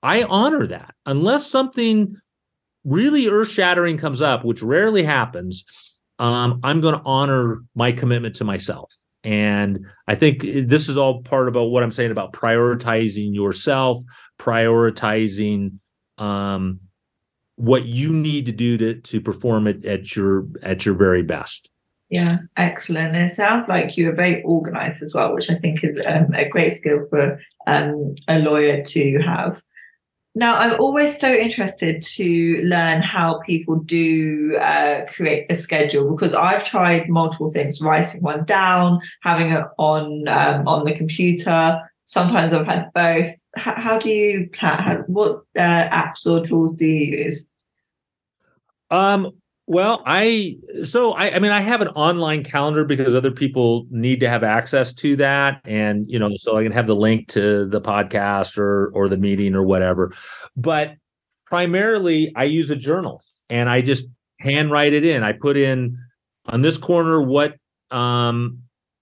I honor that unless something really earth shattering comes up, which rarely happens. Um, I'm going to honor my commitment to myself. And I think this is all part about what I'm saying about prioritizing yourself, prioritizing um, what you need to do to to perform it at your at your very best. Yeah, excellent. And it sounds like you are very organized as well, which I think is um, a great skill for um, a lawyer to have. Now, I'm always so interested to learn how people do uh, create a schedule, because I've tried multiple things, writing one down, having it on um, on the computer. Sometimes I've had both. H- how do you plan? How, what uh, apps or tools do you use? Um. Well, I so I, I mean, I have an online calendar because other people need to have access to that. And, you know, so I can have the link to the podcast or or the meeting or whatever. But primarily, I use a journal and I just handwrite it in. I put in on this corner what um,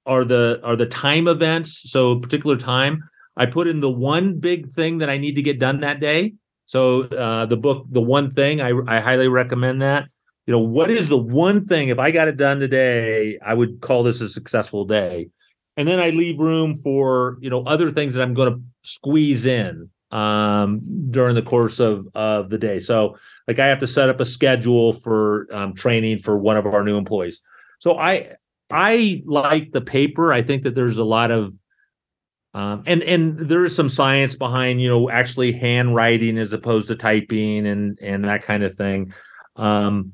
are the are the time events. So a particular time, I put in the one big thing that I need to get done that day. So uh, the book, The One Thing, I, I highly recommend that. You know, what is the one thing, if I got it done today, I would call this a successful day. And then I leave room for, you know, other things that I'm going to squeeze in um, during the course of, of the day. So like I have to set up a schedule for um, training for one of our new employees. So I, I like the paper. I think that there's a lot of, um, and and there is some science behind, you know, actually handwriting as opposed to typing and and that kind of thing. Um,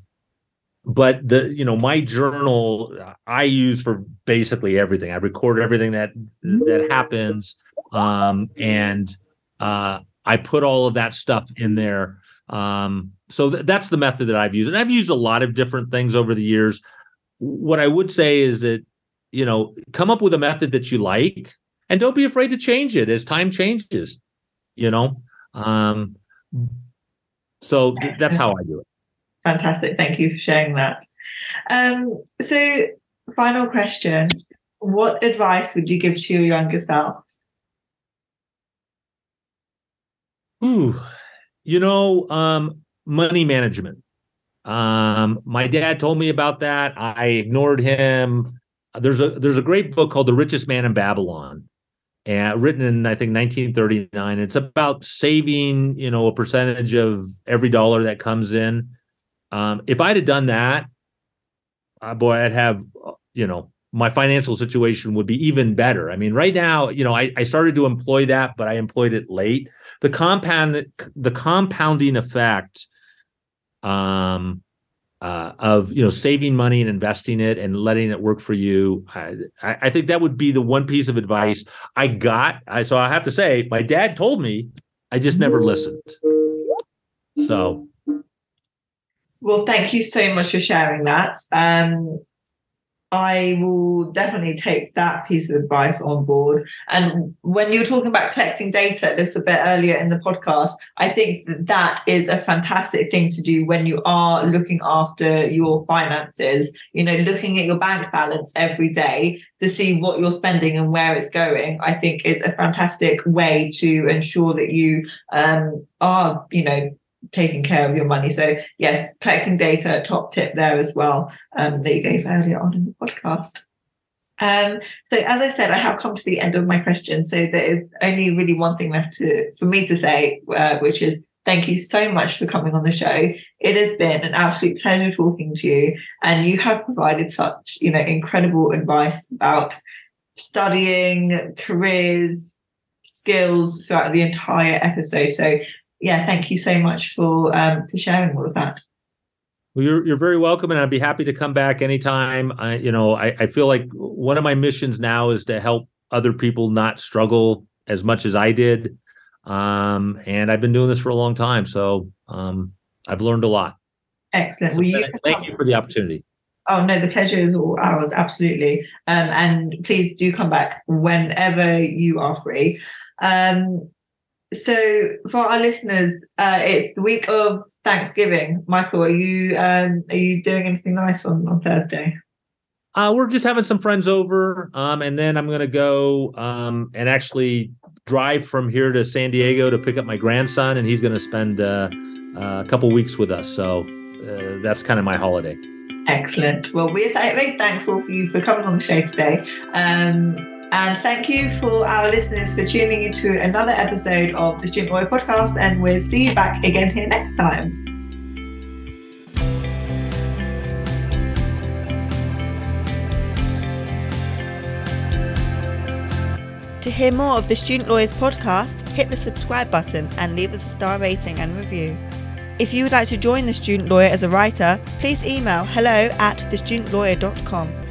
but the you know my journal I use for basically everything. I record everything that that happens, um, and uh, I put all of that stuff in there. Um, so th- that's the method that I've used, and I've used a lot of different things over the years. What I would say is that, you know, come up with a method that you like and don't be afraid to change it as time changes, you know. Um, so th- that's how I do it. Fantastic. Thank you for sharing that. Um, so final question. What advice would you give to your younger self? Ooh, you know, um, money management. Um, my dad told me about that. I ignored him. There's a, there's a great book called The Richest Man in Babylon, and written in, I think, nineteen thirty-nine. It's about saving, you know, a percentage of every dollar that comes in. Um, if I'd have done that, uh, boy, I'd have, you know, my financial situation would be even better. I mean, right now, you know, I, I started to employ that, but I employed it late. The compound, the compounding effect, Um, uh, of, you know, saving money and investing it and letting it work for you. I, I think that would be the one piece of advice I got. I, so I have to say, my dad told me, I just never listened. So. Well, thank you so much for sharing that. Um, I will definitely take that piece of advice on board. And when you were talking about collecting data, this a bit earlier in the podcast, I think that, that is a fantastic thing to do when you are looking after your finances, you know, looking at your bank balance every day to see what you're spending and where it's going, I think is a fantastic way to ensure that you um, are, you know, taking care of your money. So yes, collecting data, top tip there as well, um, that you gave earlier on in the podcast. Um, so as I said, I have come to the end of my question. So there is only really one thing left to, for me to say, uh, which is thank you so much for coming on the show. It has been an absolute pleasure talking to you, and you have provided such, you know, incredible advice about studying, careers, skills throughout the entire episode. So yeah, thank you so much for um, for sharing all of that. Well, you're you're very welcome, and I'd be happy to come back anytime. I, you know, I, I feel like one of my missions now is to help other people not struggle as much as I did, um, and I've been doing this for a long time, so um, I've learned a lot. Excellent. So well, you thank come- you for the opportunity. Oh, no, the pleasure is all ours, absolutely. Um, and please do come back whenever you are free. Um, So for our listeners, uh, it's the week of Thanksgiving. Michael, are you um, are you doing anything nice on, on Thursday? Uh, we're just having some friends over, um, and then I'm going to go um, and actually drive from here to San Diego to pick up my grandson, and he's going to spend uh, uh, a couple weeks with us. So uh, that's kind of my holiday. Excellent. Well, we're th- very thankful for you for coming on the show today. Um And thank you for our listeners for tuning into another episode of the Student Lawyer Podcast, and we'll see you back again here next time. To hear more of the Student Lawyers Podcast, hit the subscribe button and leave us a star rating and review. If you would like to join the Student Lawyer as a writer, please email hello at the student lawyer dot com.